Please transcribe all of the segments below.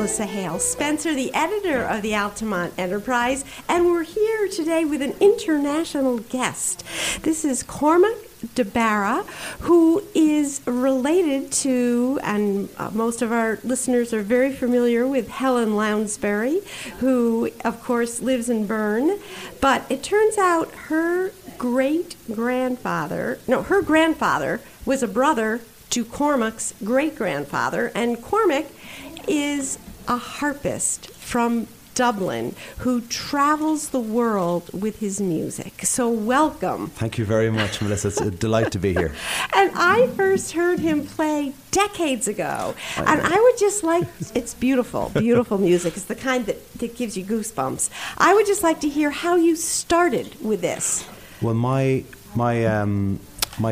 us a hail. Spencer, the editor of the Altamont Enterprise, and we're here today with an international guest. This is Cormac DeBarra, who is related to, and most of our listeners are very familiar with, Helen Lounsbury, who, of course, lives in Bern. But it turns out her her grandfather was a brother to Cormac's great-grandfather, and Cormac is a harpist from Dublin, who travels the world with his music. So welcome. Thank you very much, Melissa. It's a delight to be here. And I first heard him play decades ago. And I would just like, it's beautiful, beautiful music. It's the kind that gives you goosebumps. I would just like to hear how you started with this. Well, my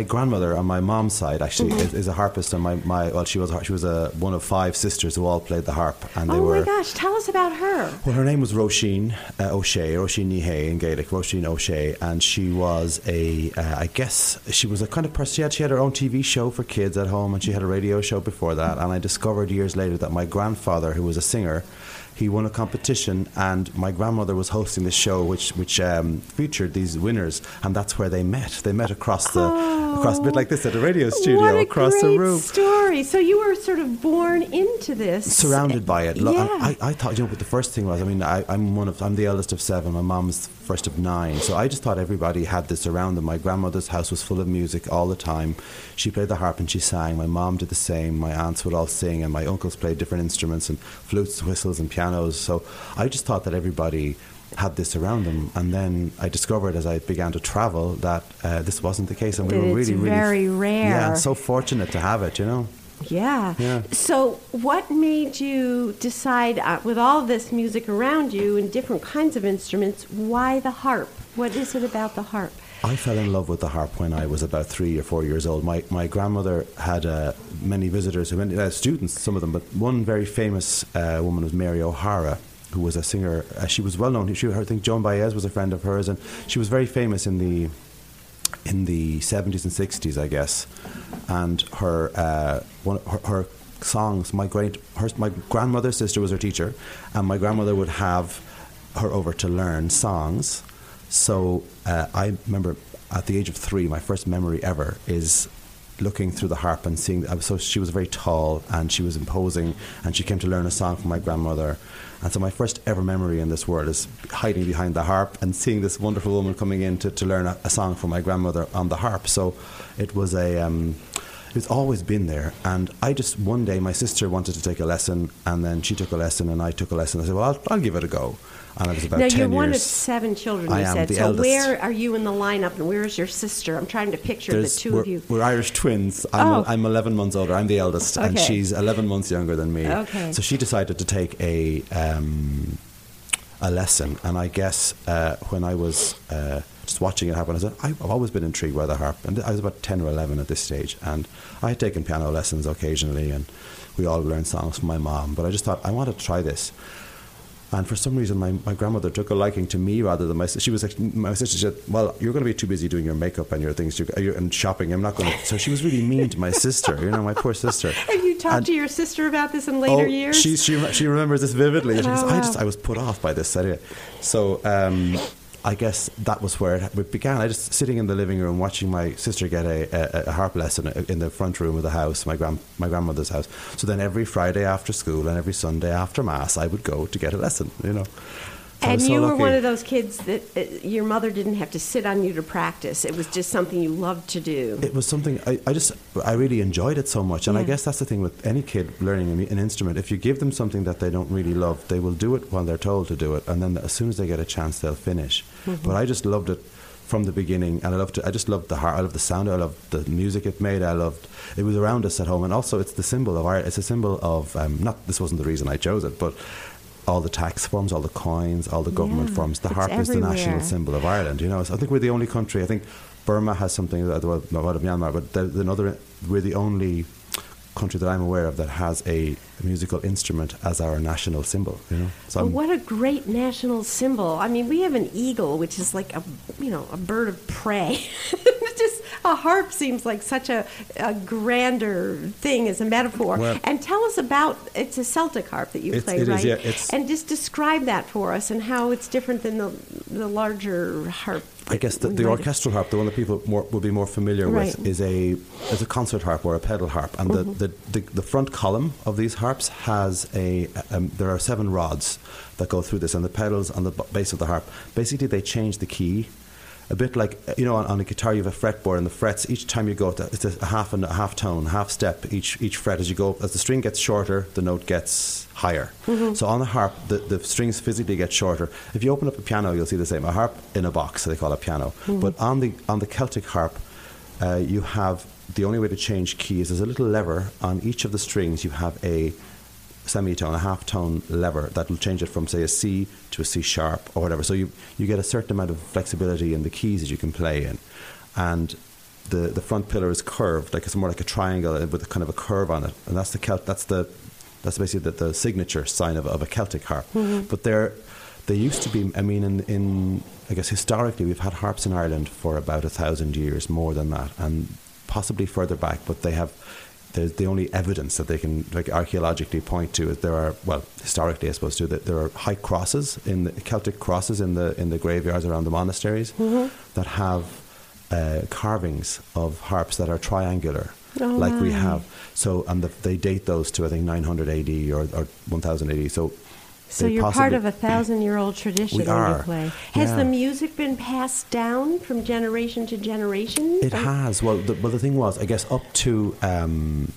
grandmother on my mom's side actually is a harpist, and she was one of five sisters who all played the harp. And my gosh! Tell us about her. Well, her name was Roisin O'Shea, Roisin Nihe in Gaelic, Roisin O'Shea, and she was a kind of person. She had her own TV show for kids at home, and she had a radio show before that. And I discovered years later that my grandfather, who was a singer, he won a competition, and my grandmother was hosting this show, which featured these winners, and that's where they met. They met across a bit like this at a radio studio across the room. What a great story! So you were sort of born into this, surrounded by it. Yeah. I thought, the first thing was, I'm the eldest of seven. My mom's first of nine. So I just thought everybody had this around them. My grandmother's house was full of music all the time. She played the harp and she sang. My mom did the same. My aunts would all sing, and my uncles played different instruments and flutes, whistles, and piano. So I just thought that everybody had this around them, and then I discovered as I began to travel that this wasn't the case, and we were really, really very rare. Yeah, and so fortunate to have it, you know. Yeah. So what made you decide, with all this music around you and different kinds of instruments, why the harp? What is it about the harp? I fell in love with the harp when I was about 3 or 4 years old. My grandmother had many visitors, students, some of them, but one very famous woman was Mary O'Hara, who was a singer. She was well known. I think Joan Baez was a friend of hers, and she was very famous in the 70s and 60s, I guess. And her songs. My grandmother's sister was her teacher, and my grandmother would have her over to learn songs. So I remember at the age of 3, my first memory ever is looking through the harp and seeing. So she was very tall and she was imposing, and she came to learn a song from my grandmother. And so my first ever memory in this world is hiding behind the harp and seeing this wonderful woman coming in to learn a song from my grandmother on the harp. So it was it's always been there. And I just, one day my sister wanted to take a lesson, and then she took a lesson and I took a lesson. I said, well, I'll give it a go. And I was about 10 years. Now, you're one of seven children, you said. So where are you in the lineup, and where is your sister? I'm trying to picture the two of you. We're Irish twins. I'm 11 months older. I'm the eldest, okay. And she's 11 months younger than me. Okay. So she decided to take a lesson. And I guess when I was just watching it happen, I said, I've always been intrigued by the harp. And I was about 10 or 11 at this stage. And I had taken piano lessons occasionally, and we all learned songs from my mom. But I just thought, I want to try this. And for some reason, my grandmother took a liking to me rather than my sister. She was like, my sister said, well, you're going to be too busy doing your makeup and your things and shopping. I'm not going to. So she was really mean to my sister, my poor sister. Have you talked to your sister about this in later years? She remembers this vividly. I was put off by this idea. So I guess that was where it began. I just sitting in the living room watching my sister get a harp lesson in the front room of the house, my grandmother's house. So then every Friday after school and every Sunday after Mass, I would go to get a lesson, So and you were lucky. One of those kids that your mother didn't have to sit on you to practice. It was just something you loved to do. It was something I really enjoyed it so much. And I guess that's the thing with any kid learning an instrument. If you give them something that they don't really love, they will do it when they're told to do it. And then as soon as they get a chance, they'll finish. Mm-hmm. But I just loved it from the beginning, and I just loved the harp. I loved the sound. I loved the music it made. It was around us at home, and also it's the symbol of art. It's a symbol of this wasn't the reason I chose it, but all the tax forms, all the coins, all the government forms. The harp is the national symbol of Ireland, So I think we're the only country. I think Burma has something, well, not out of Myanmar, but we're the only country that I'm aware of that has a musical instrument as our national symbol, So what a great national symbol. I mean, we have an eagle, which is like a bird of prey. It's just a harp seems like such a grander thing as a metaphor. Well, and tell us about, it's a Celtic harp that you play, right? Is, yeah, and just describe that for us and how it's different than the larger harp. I guess the orchestral harp, the one that people will be more familiar right. with, is a concert harp or a pedal harp. And mm-hmm. the front column of these harps has there are 7 rods that go through this, and the pedals on the base of the harp, basically they change the key. A bit like, you know, on a guitar you have a fretboard, and the frets, each time you go, it's a half and a half tone, half step, each fret as you go. As the string gets shorter, the note gets higher. Mm-hmm. So on the harp, the strings physically get shorter. If you open up a piano, you'll see the same. A harp in a box, they call it a piano. Mm-hmm. But on the Celtic harp, you have, the only way to change keys is a little lever on each of the strings. You have a semitone, a half-tone lever that will change it from, say, a C to a C-sharp or whatever. So you get a certain amount of flexibility in the keys that you can play in. And the front pillar is curved, like it's more like a triangle with a kind of a curve on it. And that's that's basically the signature sign of a Celtic harp. Mm-hmm. But they used to be, I mean, in I guess historically we've had harps in Ireland for about 1,000 years, more than that, and possibly further back, but they have... The only evidence that they can, like, archaeologically point to is historically, I suppose, too, that there are high crosses Celtic crosses in the graveyards around the monasteries mm-hmm. that have carvings of harps that are triangular, we have. So, and they date those to, I think, 900 AD or 1000 AD. So you're part of a 1,000-year-old tradition in the play. Has the music been passed down from generation to generation? It has. Well, the thing was, I guess, up to the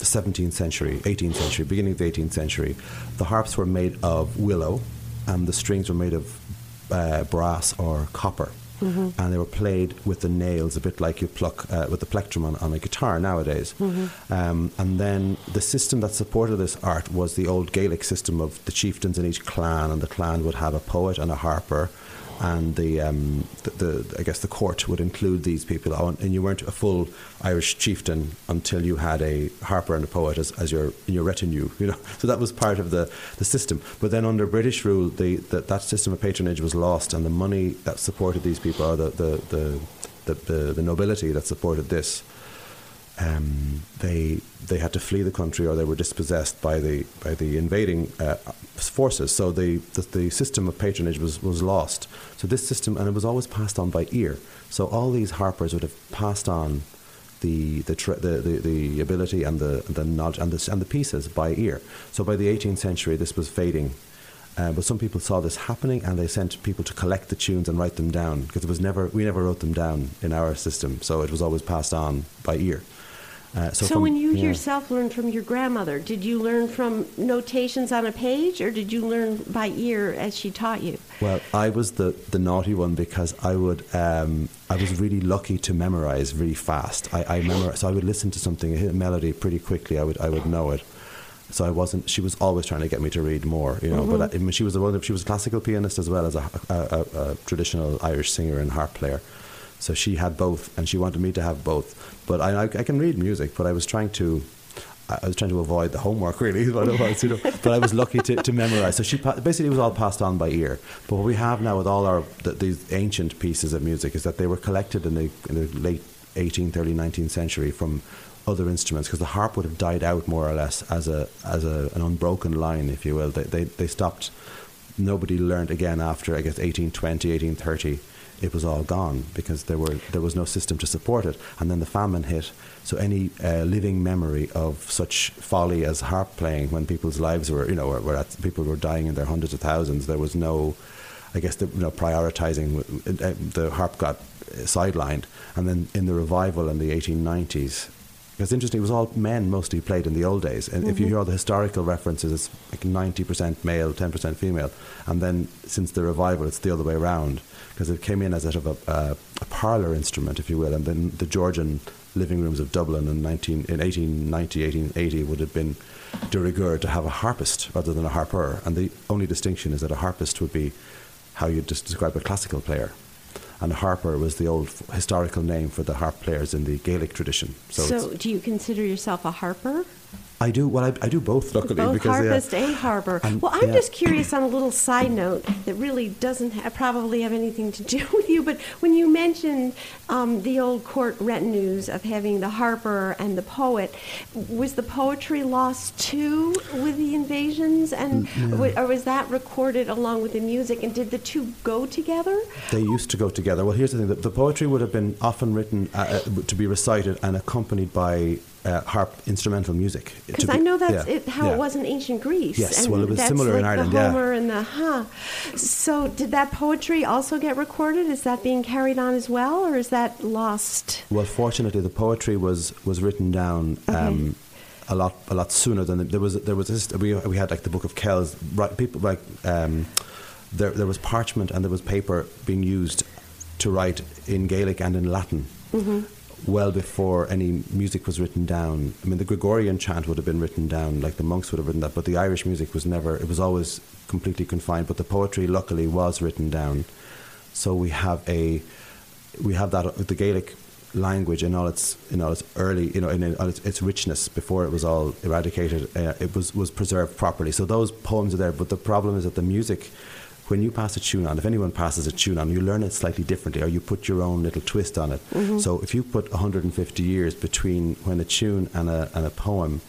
17th century, 18th century, beginning of the 18th century, the harps were made of willow and the strings were made of brass or copper. Mm-hmm. And they were played with the nails, a bit like you pluck with the plectrum on a guitar nowadays. Mm-hmm. And then the system that supported this art was the old Gaelic system of the chieftains in each clan, and the clan would have a poet and a harper, and the court would include these people. And you weren't a full Irish chieftain until you had a harper and a poet as in your retinue, you know. So that was part of the system. But then under British rule, that system of patronage was lost, and the money that supported these people, or the nobility that supported this, they had to flee the country, or they were dispossessed by the invading forces. So the system of patronage was lost. So this system, and it was always passed on by ear. So all these harpers would have passed on the ability and the knowledge and the pieces by ear. So by the 18th century, this was fading. But some people saw this happening, and they sent people to collect the tunes and write them down, because we never wrote them down in our system. So it was always passed on by ear. So when you yourself learned from your grandmother, did you learn from notations on a page, or did you learn by ear as she taught you? Well, I was the naughty one, because I was really lucky to memorize really fast. I memorize, so I would listen to something, a melody, pretty quickly. I would know it. So I wasn't. She was always trying to get me to read more, you know. Mm-hmm. But she was a classical pianist as well as a traditional Irish singer and harp player. So she had both, and she wanted me to have both. But I can read music, but I was trying to avoid the homework, really. You know, but I was lucky to memorize. So she basically, it was all passed on by ear. But what we have now with all these ancient pieces of music is that they were collected in the late 18th, early 19th century from other instruments, because the harp would have died out more or less as an unbroken line, if you will. They stopped. Nobody learned again after, I guess, 1820, 1830. It was all gone, because there was no system to support it. And then the famine hit. So any living memory of such folly as harp playing, when people's lives people were dying in their hundreds of thousands, there was no, I guess, prioritizing. The harp got sidelined. And then in the revival in the 1890s, it's interesting, it was all men mostly played in the old days. And mm-hmm. if you hear all the historical references, it's like 90% male, 10% female. And then since the revival, it's the other way around, because it came in as sort of a parlour instrument, if you will. And then the Georgian living rooms of Dublin in 1890, 1880 would have been de rigueur to have a harpist rather than a harper. And the only distinction is that a harpist would be how you just describe a classical player. And harper was the old historical name for the harp players in the Gaelic tradition. So do you consider yourself a harper? I do. Well, I do both, luckily. Both because harpist and harper. Well, I'm just curious on a little side note that really doesn't probably have anything to do with you, but when you men mentioned the old court retinues of having the harper and the poet. Was the poetry lost too with the invasions, and or was that recorded along with the music? And did the two go together? They used to go together. Well, here's the thing: the poetry would have been often written to be recited and accompanied by harp instrumental music. Because I know that's it was in ancient Greece. Yes, and well, it was similar like in Ireland. The Homer and the So did that poetry also get recorded? Is that being carried on as well, or is that lost? Well, fortunately, the poetry was written down. A lot sooner than there was. We had like the Book of Kells. Right, people like there was parchment and there was paper being used to write in Gaelic and in Latin. Well before any music was written down. I mean, the Gregorian chant would have been written down, like the monks would have written that, but the Irish music was never, it was always completely confined, but the poetry luckily was written down. So we have that, the Gaelic language in all its early, in its richness before it was all eradicated, it was preserved properly. So those poems are there, but the problem is that the music, when you pass a tune on, if anyone passes a tune on, you learn it slightly differently, or you put your own little twist on it. So if you put 150 years between when a tune and a poem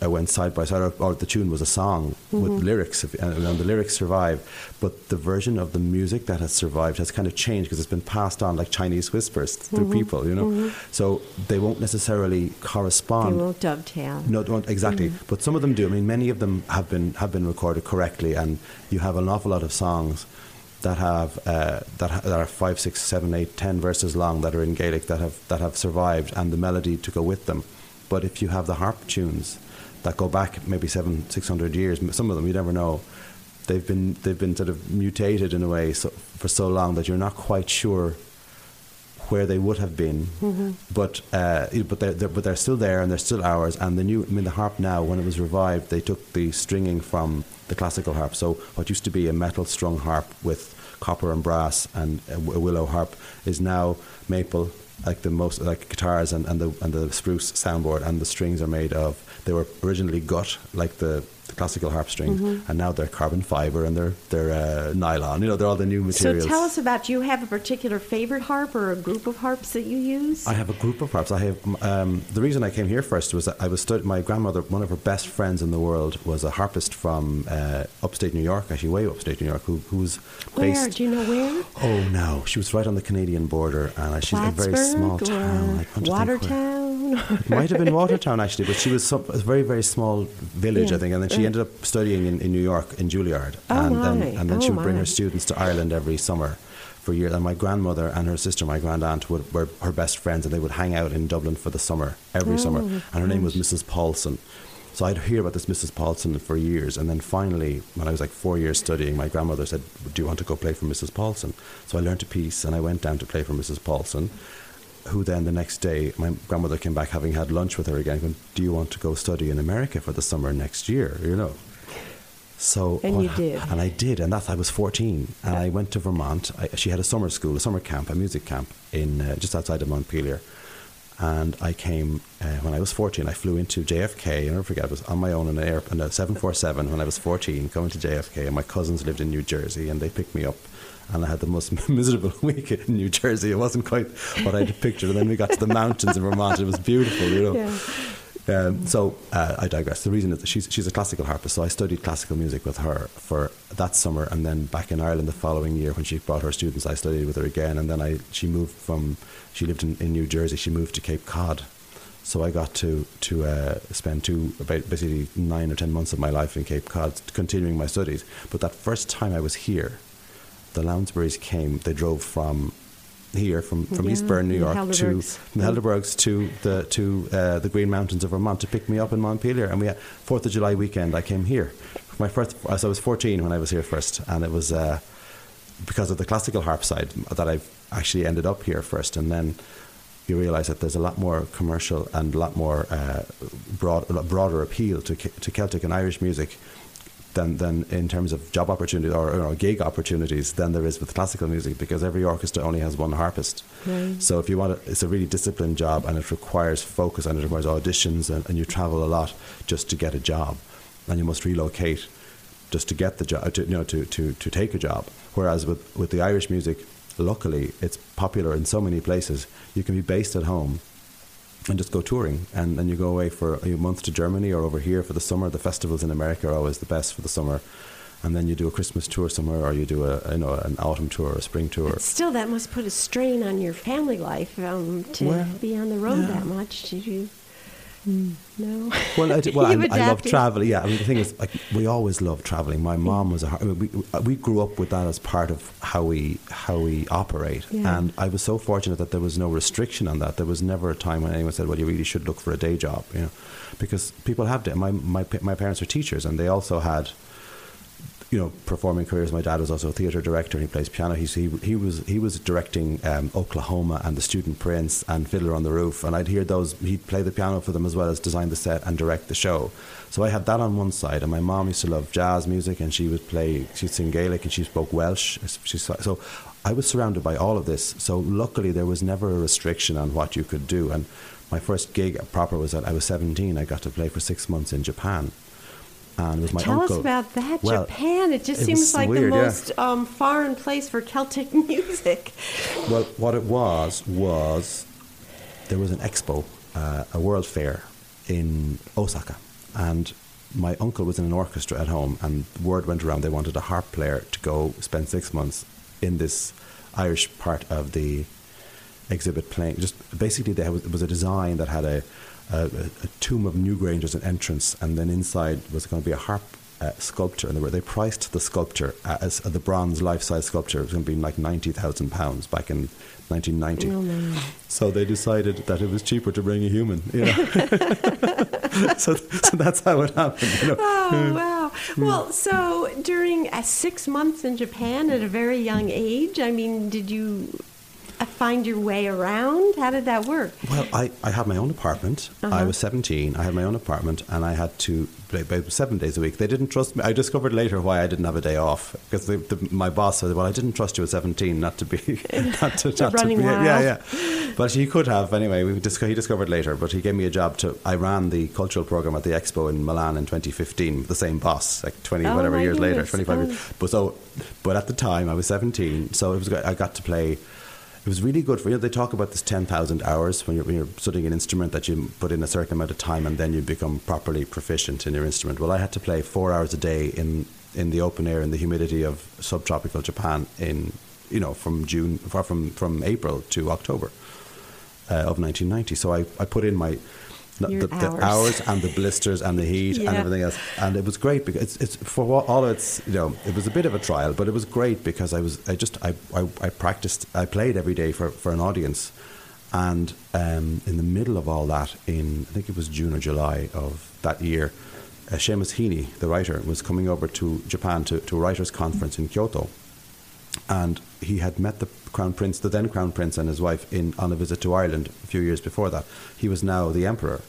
went side by side, or the tune was a song with lyrics, and the lyrics survive, but the version of the music that has survived has kind of changed because it's been passed on like Chinese whispers through people, So they won't necessarily correspond. They won't dovetail. No, they won't, exactly. But some of them do. I mean, many of them have been recorded correctly, and you have an awful lot of songs that have that are 5, 6, 7, 8, 10 verses long that are in Gaelic that have survived, and the melody to go with them. But if you have the harp tunes that go back maybe 700, 600 years, some of them, you never know, they've been sort of mutated in a way for so long that you're not quite sure where they would have been, but they're still there, and they're still ours. And the harp now, when it was revived, they took the stringing from the classical harp. So what used to be a metal strung harp with copper and brass and a willow harp is now maple, like the most, like guitars and the spruce soundboard, and the strings are made of, they were originally gut, like the classical harp strings, and now they're carbon fiber and they're nylon. They're all the new materials. So tell us about, do you have a particular favorite harp or a group of harps that you use? I have a group of harps. I have the reason I came here first was that I was my grandmother, one of her best friends in the world, was a harpist from upstate New York, actually way upstate New York, who's based. Where? Do you know where? Oh no, she was right on the Canadian border, and she's in a very small town. Watertown. It might have been Watertown, actually, but she was a very, very small village, I think, and then she ended up studying in New York, in Juilliard, and then she would bring her students to Ireland every summer for years, and my grandmother and her sister, my grand-aunt, were her best friends, and they would hang out in Dublin for the summer, every summer, and her name was Mrs. Paulson. So I'd hear about this Mrs. Paulson for years, and then finally, when I was like 4 years studying, my grandmother said, do you want to go play for Mrs. Paulson? So I learned a piece, and I went down to play for Mrs. Paulson, who then the next day, my grandmother came back, having had lunch with her again, going, do you want to go study in America for the summer next year, So, and you did. And I did, and I was 14, and I went to Vermont. She had a summer camp, a music camp, in just outside of Montpelier. And I came, when I was 14, I flew into JFK. I never forget, I was on my own in a 747 when I was 14, coming to JFK, and my cousins lived in New Jersey, and they picked me up. And I had the most miserable week in New Jersey. It wasn't quite what I'd pictured. And then we got to the mountains in Vermont. It was beautiful, So I digress. The reason is that she's a classical harpist, so I studied classical music with her for that summer. And then back in Ireland the following year, when she brought her students, I studied with her again. And then she lived in New Jersey. She moved to Cape Cod. So I got to spend basically 9 or 10 months of my life in Cape Cod, continuing my studies. But that first time I was here, the Lounsburys came, they drove from East Bern, New York, from the Helderbergs to the Green Mountains of Vermont to pick me up in Montpelier. And we had 4th of July weekend, I came here. So I was 14 when I was here first, and it was because of the classical harp side that I've actually ended up here first. And then you realise that there's a lot more commercial and a lot more broader appeal to Celtic and Irish music than in terms of job opportunities or gig opportunities than there is with classical music, because every orchestra only has one harpist. Right. So if you want it's a really disciplined job, and it requires focus, and it requires auditions, and you travel a lot just to get a job, and you must relocate just to get the job, to take a job. Whereas with the Irish music, luckily it's popular in so many places. You can be based at home and just go touring, and then you go away for a month to Germany or over here for the summer. The festivals in America are always the best for the summer. And then you do a Christmas tour somewhere, or you do a, you know, an autumn tour or a spring tour. But still, that must put a strain on your family life be on the road that much. Did you? No. Well, I love traveling. Yeah, I mean, the thing is, like, we always loved traveling. My mom was we grew up with that as part of how we operate. Yeah. And I was so fortunate that there was no restriction on that. There was never a time when anyone said, "Well, you really should look for a day job," you know, because people have to. My parents were teachers, and they also had, you know, performing careers. My dad was also a theatre director, and he plays piano. He was directing Oklahoma and The Student Prince and Fiddler on the Roof, and I'd hear those. He'd play the piano for them as well as design the set and direct the show. So I had that on one side, and my mom used to love jazz music, and she'd sing Gaelic, and she spoke Welsh. So I was surrounded by all of this. So luckily there was never a restriction on what you could do. And my first gig proper was that I was 17. I got to play for 6 months in Japan. And it was my uncle. Tell us about that. Well, Japan. It just seems like weird, the most foreign place for Celtic music. Well, what it was there was an expo, a world fair in Osaka. And my uncle was in an orchestra at home, and word went around they wanted a harp player to go spend 6 months in this Irish part of the exhibit playing. Just basically, it was a design that had a tomb of Newgrange as an entrance, and then inside was going to be a harp sculpture, and they priced the sculpture as the bronze life-size sculpture. It was going to be like £90,000 back in 1990. Oh, no. So they decided that it was cheaper to bring a human, you know. so that's how it happened, you know? Oh, wow. Well, so during 6 months in Japan at a very young age, I mean, did you find your way around? How did that work? Well, I had my own apartment. Uh-huh. I was 17. I had my own apartment, and I had to play 7 days a week. They didn't trust me. I discovered later why I didn't have a day off, because my boss said, "Well, I didn't trust you at 17 not to be running wild." Yeah. But he could have anyway. He discovered later, but he gave me a job to. I ran the cultural program at the Expo in Milan in 2015. The same boss, like 25 years. But at the time I was 17, so it was. I got to play. It was really good for, you know, they talk about this 10,000 hours when you're studying an instrument, that you put in a certain amount of time and then you become properly proficient in your instrument. Well, I had to play 4 hours a day in the open air in the humidity of subtropical Japan in, you know, from April to October of 1990. So I put in my the hours and the blisters and the heat and everything else, and it was great because it's for all its, you know, it was a bit of a trial, but it was great because I practiced, I played every day for an audience, and in the middle of all that, in I think it was June or July of that year, Seamus Heaney, the writer, was coming over to Japan to a writers' conference in Kyoto, and he had met the Crown Prince, the then Crown Prince, and his wife on a visit to Ireland a few years before that. He was now the Emperor,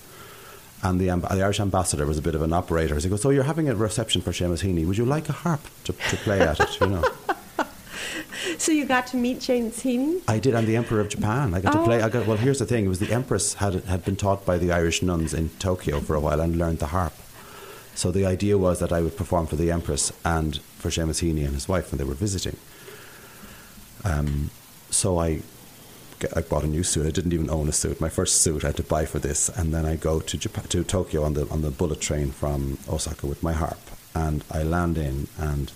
and the Irish ambassador was a bit of an operator. So he goes, "So you're having a reception for Seamus Heaney. Would you like a harp to play at it?" You know. So you got to meet Seamus Heaney? I did. I'm the Emperor of Japan. I got to play. Well, here's the thing: it was the Empress had been taught by the Irish nuns in Tokyo for a while and learned the harp. So the idea was that I would perform for the Empress and for Seamus Heaney and his wife when they were visiting. So I bought a new suit. I didn't even own a suit. My first suit I had to buy for this, and then I go to Tokyo on the bullet train from Osaka with my harp, and I land in, and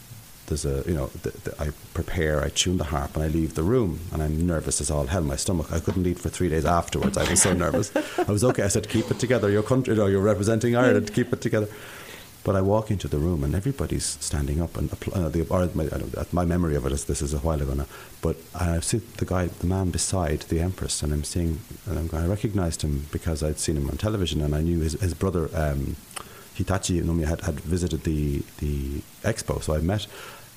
there's a, you know, I prepare, I tune the harp, and I leave the room, and I'm nervous as all hell. My stomach, I couldn't eat for 3 days afterwards. I was so nervous. I was okay. I said, "Keep it together. Your country, you know, you're representing Ireland. Keep it together." But I walk into the room and everybody's standing up, and my memory of it is this is a while ago now. But I see the man beside the Empress, and I recognised him because I'd seen him on television, and I knew his brother Hitachi Nomiya had visited the expo, so I met.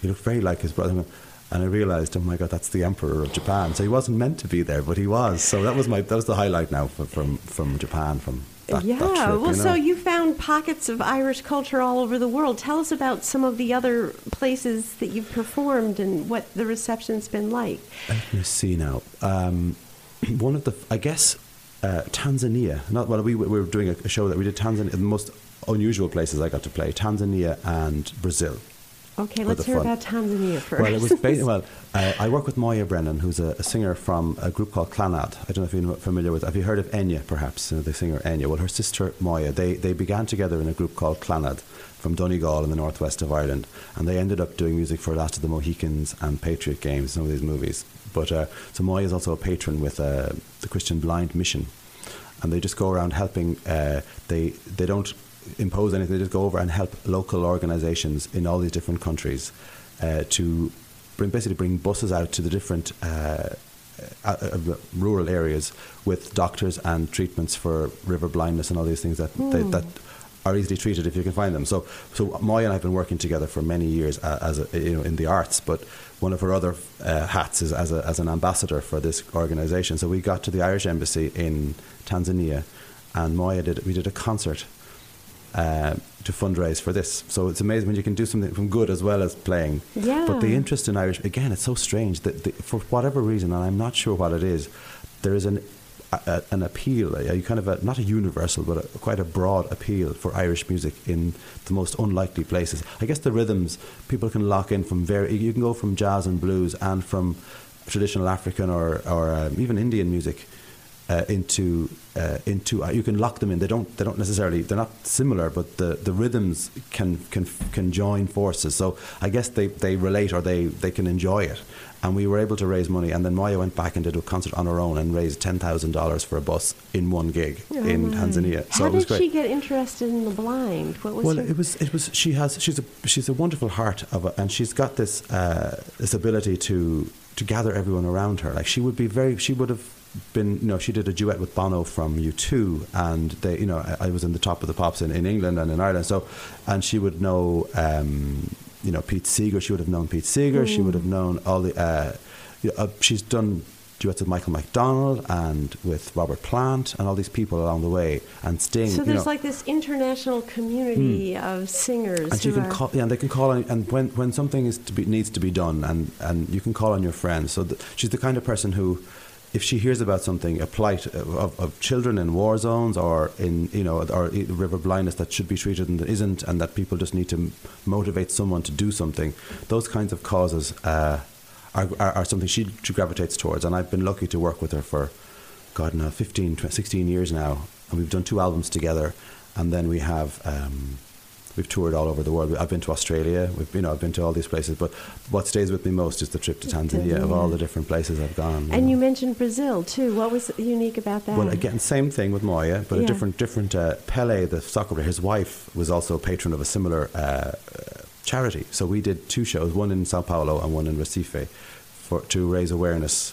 He looked very like his brother. And I realised, oh my God, that's the Emperor of Japan. So he wasn't meant to be there, but he was. So that was the highlight now from Japan, from that, that trip. Well, you know? So you found pockets of Irish culture all over the world. Tell us about some of the other places that you've performed and what the reception's been like. Let me see now. One of the, I guess, Tanzania. We were doing a show that we did Tanzania, the most unusual places I got to play, Tanzania and Brazil. Okay, let's hear about Tanzania first. Well, it was I work with Moya Brennan, who's a singer from a group called Clannad. I don't know if you're familiar with. Have you heard of Enya, perhaps, the singer Enya? Well, her sister Moya, they began together in a group called Clannad from Donegal in the northwest of Ireland, and they ended up doing music for Last of the Mohicans and Patriot Games, some of these movies. But so Moya is also a patron with the Christian Blind Mission, and they just go around helping. They don't impose anything, they just go over and help local organizations in all these different countries to basically bring buses out to the different rural areas with doctors and treatments for river blindness and all these things that are easily treated if you can find them. So Moya and I have been working together for many years in the arts, but one of her other hats is as an ambassador for this organization. So we got to the Irish Embassy in Tanzania, and we did a concert to fundraise for this. So it's amazing when you can do something from good as well as playing. Yeah. But the interest in Irish, again, it's so strange that for whatever reason, and I'm not sure what it is, there is an appeal, not a universal, but quite a broad appeal for Irish music in the most unlikely places. I guess the rhythms, people can lock in from you can go from jazz and blues and from traditional African or even Indian music into you can lock them in. They don't necessarily, they're not similar, but the rhythms can join forces. So I guess they relate, or they can enjoy it. And we were able to raise money, and then Moya went back and did a concert on her own and raised $10,000 for a bus in one gig in Tanzania. So how did she get interested in the blind? What was she's a wonderful heart and she's got this ability to gather everyone around her. Like she did a duet with Bono from U2, and I was in the top of the pops in England and in Ireland. So, and she would know, Pete Seeger. She would have known Pete Seeger. Mm. She would have known all the. She's done duets with Michael McDonald and with Robert Plant and all these people along the way, and Sting. So there's this international community of singers. And they can call on, and when something needs to be done, and you can call on your friends. So she's the kind of person who, if she hears about something, a plight of children in war zones or in river blindness that should be treated and that isn't, and that people just need to motivate someone to do something, those kinds of causes are something she gravitates towards. And I've been lucky to work with her for, 16 years now. And we've done 2 albums together. And then we have... We've toured all over the world. I've been to Australia. I've been to all these places. But what stays with me most is the trip to Tanzania. Of all the different places I've gone. And you mentioned Brazil too. What was unique about that? Well, again, same thing with Moya, but a different. Pele, the soccer player, his wife was also a patron of a similar charity. So we did 2 shows, one in Sao Paulo and one in Recife, to raise awareness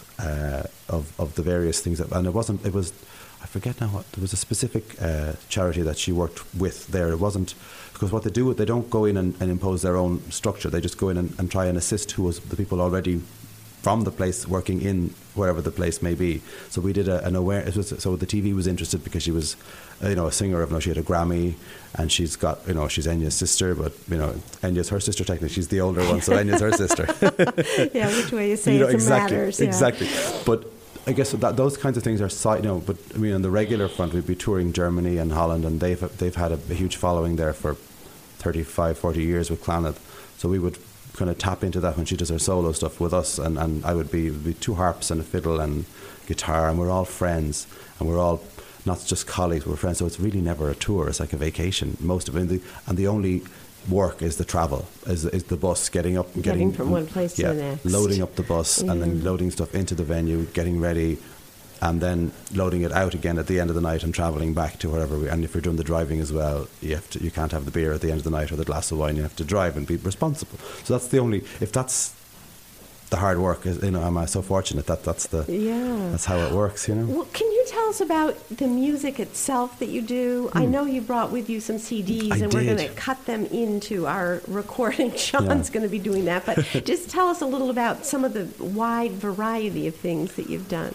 of the various things. And it was. I forget now what, there was a specific charity that she worked with there. It wasn't, because what they do, they don't go in and impose their own structure. They just go in and try and assist the people already from the place working in wherever the place may be. So we did so the TV was interested because she was, a singer of, she had a Grammy, and she's got, she's Enya's sister, but, Enya's her sister technically, she's the older one, so Enya's her sister. Yeah, which way you say it matters. Yeah. Exactly, but... I guess that those kinds of things are, but I mean, on the regular front, we'd be touring Germany and Holland, and they've had a huge following there for 35, 40 years with Clannad. So we would kind of tap into that when she does her solo stuff with us, and I would be 2 harps and a fiddle and guitar, and we're all friends, and we're all not just colleagues, we're friends. So it's really never a tour; it's like a vacation. Most of it, and the only work is the travel, is the bus, getting up and getting from one place to the next, loading up the bus and then loading stuff into the venue, getting ready, and then loading it out again at the end of the night and travelling back to wherever and if you're doing the driving as well, you can't have the beer at the end of the night or the glass of wine. You have to drive and be responsible. So that's if that's the hard work, I'm so fortunate that's how it works, Well, can you tell us about the music itself that you do? I know you brought with you some CDs, we're going to cut them into our recording. Sean's going to be doing that, but just tell us a little about some of the wide variety of things that you've done.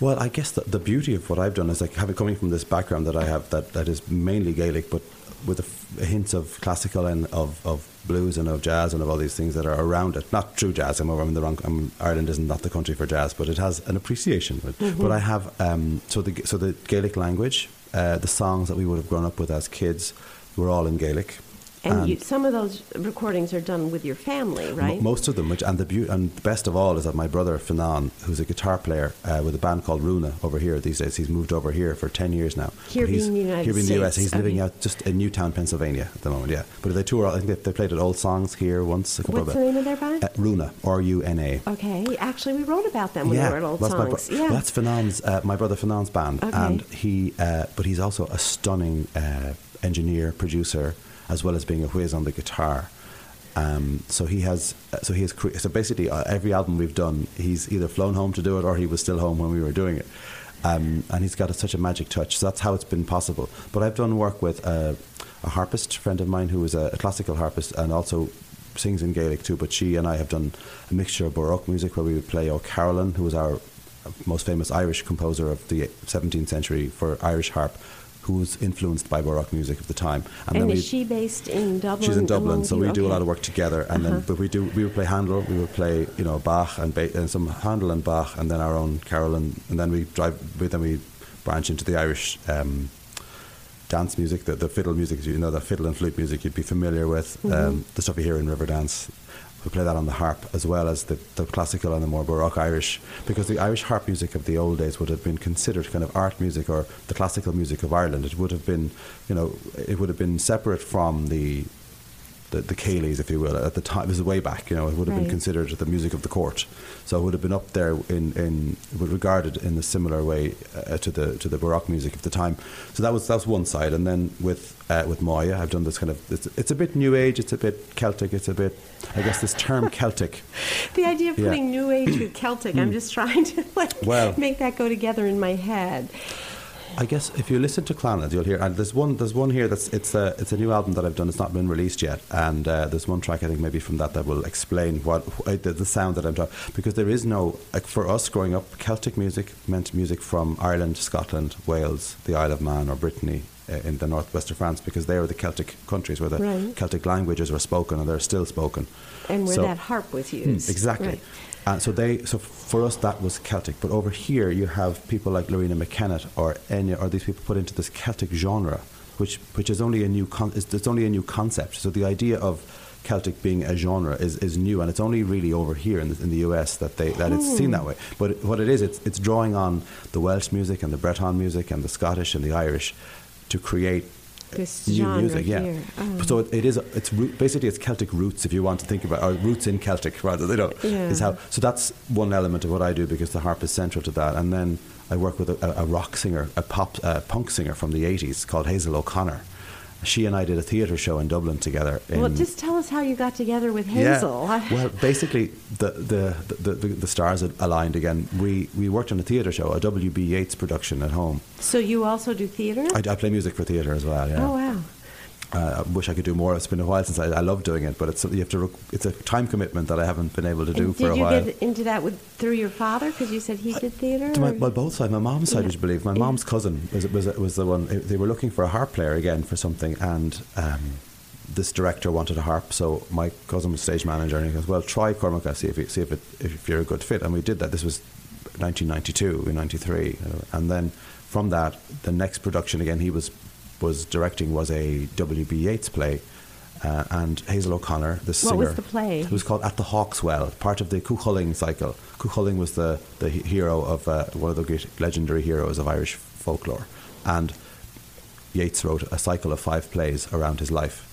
Well, I guess the beauty of what I've done is coming from this background that I have that is mainly Gaelic, but with hints of classical and of blues and of jazz and of all these things that are around it. Not true jazz. Ireland is not the country for jazz, but it has an appreciation. But I have the Gaelic language, the songs that we would have grown up with as kids were all in Gaelic. And you, some of those recordings are done with your family, right? Most of them. And the best of all is that my brother, Finan, who's a guitar player with a band called Runa over here these days. He's moved over here for 10 years now. Here in the US. He's living out just in Newtown, Pennsylvania at the moment, yeah. But they tour, I think they played at Old Songs here once. What's the name of their band? Runa, R-U-N-A. Okay. Actually, we wrote about them when we were at Old Songs. That's Finan's, my brother Finan's band. Okay. And but he's also a stunning engineer, producer, as well as being a whiz on the guitar. So basically every album we've done, he's either flown home to do it or he was still home when we were doing it. And he's got such a magic touch. So that's how it's been possible. But I've done work with a harpist friend of mine who is a classical harpist and also sings in Gaelic too. But she and I have done a mixture of Baroque music where we would play O'Carolan, who was our most famous Irish composer of the 17th century for Irish harp, who's influenced by Baroque music of the time. And is she based in Dublin? She's in Dublin, so we do a lot of work together. And then, but we would play Handel, we would play Bach and some Handel and Bach, and then our own Carolan, and then we branch into the Irish dance music, the fiddle music, the fiddle and flute music you'd be familiar with, the stuff you hear in Riverdance. We play that on the harp as well as the classical and the more Baroque Irish, because the Irish harp music of the old days would have been considered kind of art music or the classical music of Ireland. It would have been, separate from the Caileys, if you will, at the time. It was way back, it would have been considered the music of the court. So it would have been up there regarded in a similar way to the Baroque music of the time. So that was one side. And then with Moya, I've done this kind of, it's a bit New Age, it's a bit Celtic, it's a bit, I guess this term Celtic. The idea of putting New Age with Celtic, I'm just trying to make that go together in my head. I guess if you listen to Clannad, you'll hear, and there's one here that's it's a new album that I've done. It's not been released yet, and there's one track I think maybe from that will explain the sound that I'm talking, because there is no, for us growing up, Celtic music meant music from Ireland, Scotland, Wales, the Isle of Man, or Brittany in the northwest of France, because they were the Celtic countries where the Celtic languages were spoken, and they're still spoken, and where that harp was used exactly. Right. And so for us that was Celtic, but over here you have people like Lorena McKennett or Enya, or these people put into this Celtic genre, which is only a new concept. So the idea of Celtic being a genre is new, and it's only really over here in the US that it's seen that way. But what it is, it's drawing on the Welsh music and the Breton music and the Scottish and the Irish to create this new genre music, here. Oh. So it's Celtic roots, if you want to think about, or roots in Celtic, rather. Is how. So that's one element of what I do, because the harp is central to that. And then I work with a rock singer, a punk singer from the '80s called Hazel O'Connor. She and I did a theatre show in Dublin together. Well, just tell us how you got together with Hazel. Yeah. Well, basically, the stars aligned again. We worked on a theatre show, a W.B. Yeats production at home. So you also do theatre? I play music for theatre as well, yeah. Oh, wow. I wish I could do more. It's been a while since I love doing it, but it's a time commitment that I haven't been able to do for a while. Did you get into that through your father? Because you said he did theatre? Well, both sides. My mom's side, would you believe? My mom's cousin was the one. They were looking for a harp player again for something, and this director wanted a harp, so my cousin was stage manager, and he goes, "Well, try Cormac, see if you're a good fit." And we did that. This was 1992, 93, and then from that, the next production again, he was directing was a W.B. Yeats play, and Hazel O'Connor, the singer. What was the play? It was called At the Hawk's Well, part of the Cú Chulainn cycle. Cú Chulainn was the hero of one of the great legendary heroes of Irish folklore, and Yeats wrote a cycle of 5 plays around his life,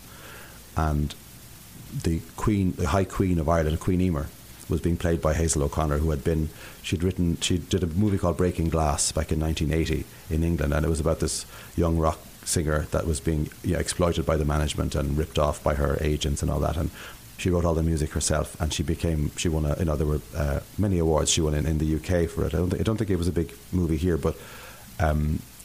and the High Queen of Ireland, Queen Emer, was being played by Hazel O'Connor, who had been, she did a movie called Breaking Glass back in 1980 in England, and it was about this young rock singer that was being exploited by the management and ripped off by her agents and all that, and she wrote all the music herself, and she won there were many awards she won in the UK for it. I don't think it was a big movie here, but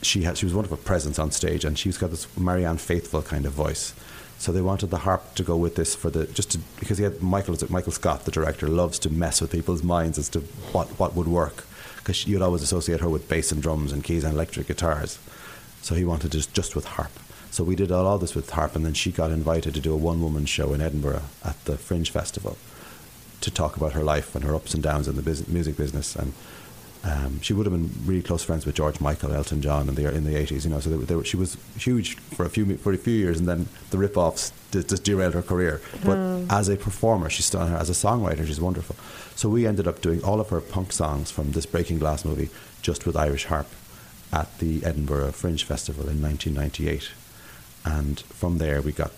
she was a wonderful presence on stage, and she's got this Marianne Faithfull kind of voice. So they wanted the harp to go with this because he had Michael Scott, the director, loves to mess with people's minds as to what would work, because you'd always associate her with bass and drums and keys and electric guitars. So he wanted it just with harp. So we did all this with harp, and then she got invited to do a one-woman show in Edinburgh at the Fringe Festival to talk about her life and her ups and downs in the music business. And She would have been really close friends with George Michael, Elton John, in the 80s, you know. So she was huge for a few years, and then the rip-offs just derailed her career. But as a performer, she's still on her. As a songwriter, she's wonderful. So we ended up doing all of her punk songs from this Breaking Glass movie just with Irish harp at the Edinburgh Fringe Festival in 1998. And from there, we got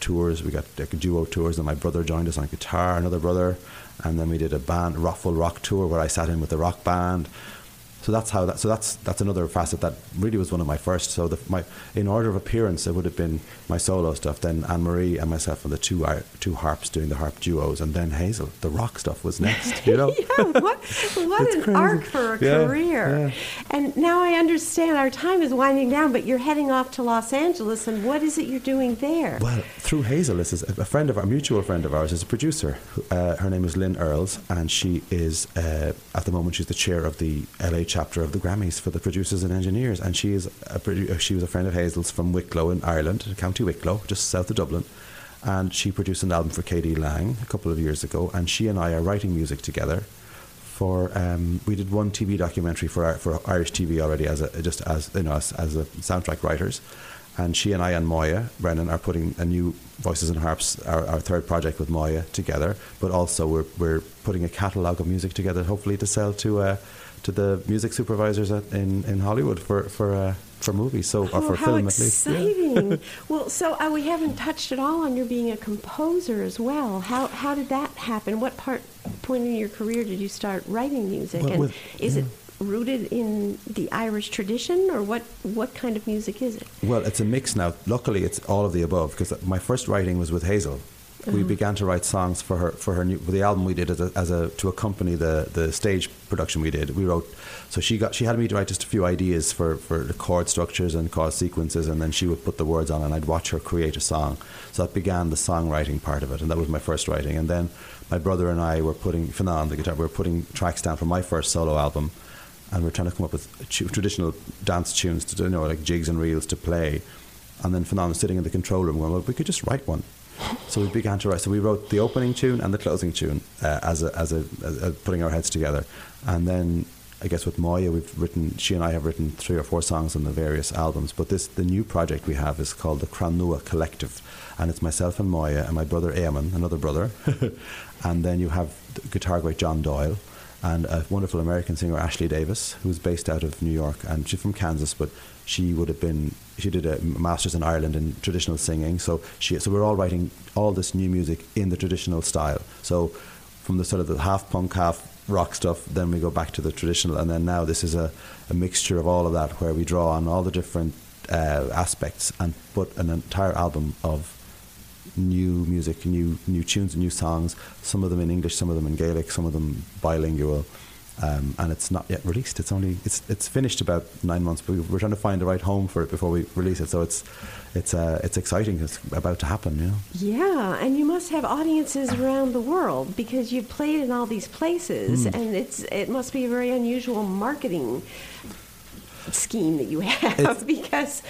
tours, we got duo tours, and my brother joined us on guitar, another brother, and then we did a band, Rockful Rock Tour, where I sat in with the rock band. So that's how that. So that's another facet that really was one of my first. So in order of appearance, it would have been my solo stuff, then Anne Marie and myself on the two harps doing the harp duos, and then Hazel. The rock stuff was next. You know, what an arc for a career! Yeah. And now I understand our time is winding down, but you're heading off to Los Angeles, and what is it you're doing there? Well, through Hazel, this is a mutual friend of ours, is a producer. Her name is Lynn Earls, and she is at the moment she's the chair of the LA chapter of the Grammys for the producers and engineers, and she was a friend of Hazel's from Wicklow in Ireland, County Wicklow, just south of Dublin, and she produced an album for Katie Lang a couple of years ago, and she and I are writing music together for we did one TV documentary for Irish TV already as a soundtrack writers, and she and I and Moya Brennan are putting a new Voices and Harps, our third project with Moya, together, but also we're putting a catalogue of music together, hopefully to sell to the music supervisors in Hollywood for movies, or for film at least. How exciting! Yeah. Well, we haven't touched at all on your being a composer as well. How did that happen? What point in your career did you start writing music? Well, is it rooted in the Irish tradition, or what kind of music is it? Well, it's a mix now. Luckily, it's all of the above, because my first writing was with Hazel. We began to write songs for the album we did to accompany the stage production we did. We wrote, so she had me to write just a few ideas for the chord structures and chord sequences, and then she would put the words on, and I'd watch her create a song. So that began the songwriting part of it, and that was my first writing. And then my brother and I were putting tracks down for my first solo album, and we're trying to come up with traditional dance tunes to do, you know, like jigs and reels to play. And then Fionn was sitting in the control room going, well, we could just write one. So we began to write. So we wrote the opening tune and the closing tune as putting our heads together. And then I guess with Moya, she and I have written 3 or 4 songs on the various albums. But the new project we have is called the Cranua Collective. And it's myself and Moya and my brother Eamon, another brother. And then you have the guitar great John Doyle and a wonderful American singer, Ashley Davis, who's based out of New York. And she's from Kansas, but she did a master's in Ireland in traditional singing, so we're all writing all this new music in the traditional style. So from the sort of the half punk, half rock stuff, then we go back to the traditional, and then now this is a mixture of all of that, where we draw on all the different aspects and put an entire album of new music, new tunes, new songs, some of them in English, some of them in Gaelic, some of them bilingual. And it's not yet released. It's finished about 9 months, but we're trying to find the right home for it before we release it. So it's exciting. It's about to happen, you know. Yeah, and you must have audiences around the world, because you've played in all these places, and it must be a very unusual marketing scheme that you have, because.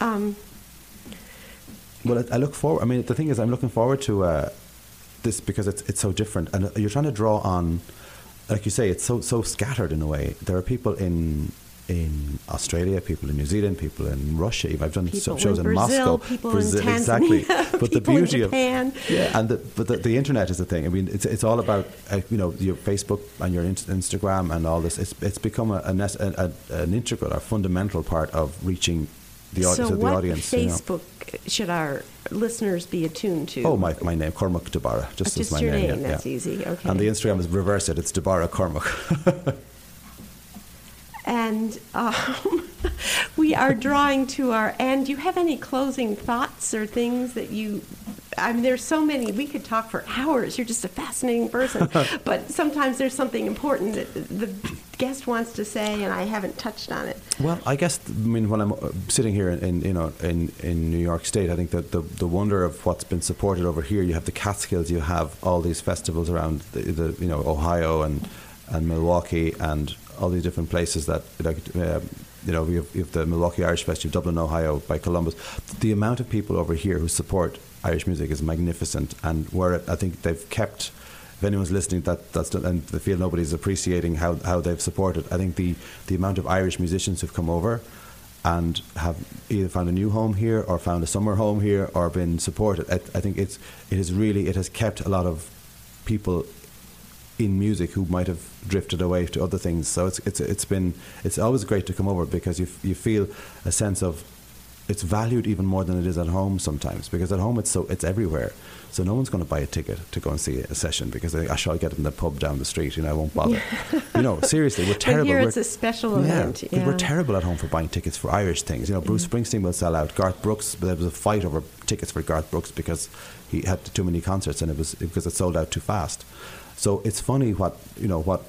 Well, I look forward. I mean, the thing is, I'm looking forward to this, because it's so different, and you're trying to draw on. Like you say, it's so scattered in a way. There are people in Australia, people in New Zealand, people in Russia. I've done shows in Moscow, Brazil, in Tanzania, exactly. But the beauty in Japan. The internet is the thing. I mean, it's all about your Facebook and your Instagram and all this. It's become an integral or fundamental part of reaching the audience. So Facebook should our listeners be attuned to? Oh, my name, Cormac DeBarra, just as my name. Just your name, that's easy, okay. And the Instagram is reverse it, it's DeBarra Cormac. And we are drawing to our end. Do you have any closing thoughts or things that there's so many, we could talk for hours, you're just a fascinating person, but sometimes there's something important that the guest wants to say and I haven't touched on it. Well, I guess, when I'm sitting here in New York State, I think that the wonder of what's been supported over here, you have the Catskills, you have all these festivals around the Ohio and Milwaukee and all these different places that, you have the Milwaukee Irish Festival, Dublin, Ohio, by Columbus. The amount of people over here who support Irish music is magnificent, and where I think they've kept if anyone's listening that's and they feel nobody's appreciating how they've supported, I think the amount of Irish musicians who've come over and have either found a new home here or found a summer home here or been supported, I think it has kept a lot of people in music who might have drifted away to other things. So it's always great to come over, because you feel a sense of it's valued even more than it is at home sometimes, because at home it's everywhere. So no one's going to buy a ticket to go and see a session because they think, I shall get it in the pub down the street, I won't bother. Yeah. Seriously, we're terrible. But here it's a special event. Yeah. We're terrible at home for buying tickets for Irish things. Bruce Springsteen will sell out. Garth Brooks, there was a fight over tickets for Garth Brooks because he had too many concerts, and it was because it sold out too fast. So it's funny what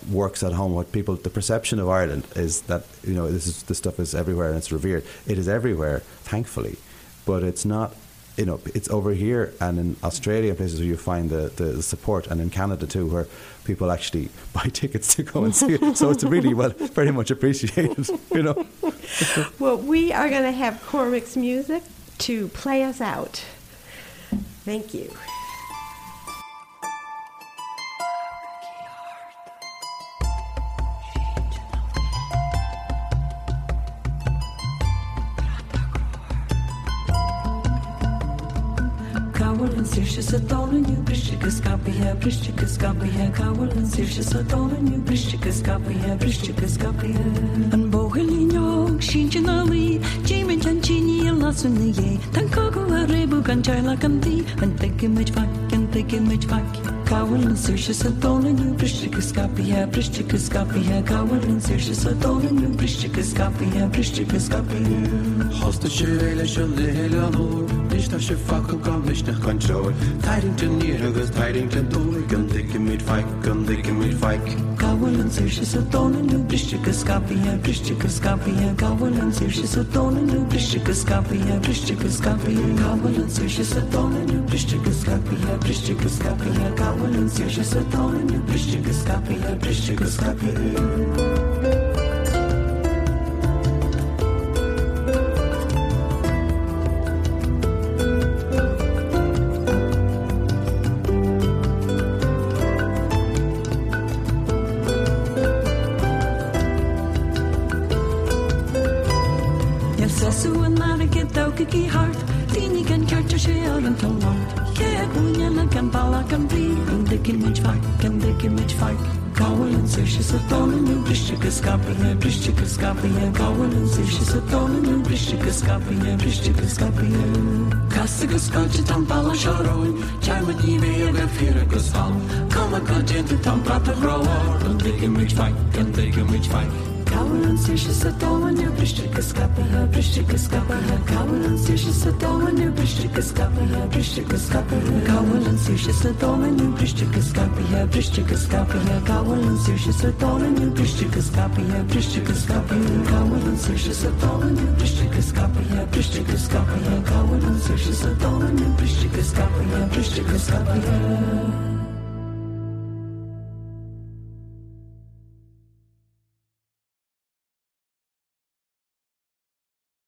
works at home, the perception of Ireland is that, this stuff is everywhere and it's revered. It is everywhere, thankfully, but it's not, it's over here and in Australia, places where you find the support, and in Canada too, where people actually buy tickets to go and see it. So it's really, very much appreciated, Well, we are going to have Cormac's music to play us out. Thank you. Сирши сатолени прищика скапия, прищика скапия, кавален сирши сатолени прищика скапия, прищика скапия. Ан богалиньок шинчинали, чимен чанчини ласуние, танкогуа ребу канчайла канти, ан текимечвак, ан текимечвак. Кавален сирши сатолени прищика скапия, прищика скапия, кавален сирши сатолени прищика скапия, прищика скапия. Хоста шелеля шелеля нур. Nicht auf Schiff Facken kommt nicht nach Control. Tidington Niederges, Tidington Durig und dicke mit Feig und dicke mit Feig. Kaulen sich ist Tonen und Brischtiges Kapier, Brischtiges Kapier. Kaulen sich ist Tonen und Brischtiges Kapier, Brischtiges Kapier. Kaulen sich ist Tonen und Brischtiges Kapier, Brischtiges Kapier. Kaulen sich ist Tonen und Brischtiges Kapier, Brischtiges Kapier. Kaulen sich ist Tonen und Brischtiges Kapier, Brischtiges Kapier. Kaulen sich ist Tonen und Brischtiges Kapier, Brischtiges Kapier. Kaulen sich ist Tonen und Brischtiges Kapier, Brischtiges Kapier. Kaulen sich ist Tonen und Brischtiges Kapier, Brischtiges Kapier. Kaulen sich ist Tonen und Brischtiges Kapier, Brischtiges Kapier. Kaulen sich ist Tonen und Brischtiges Kapier, Brischtiges Kapier.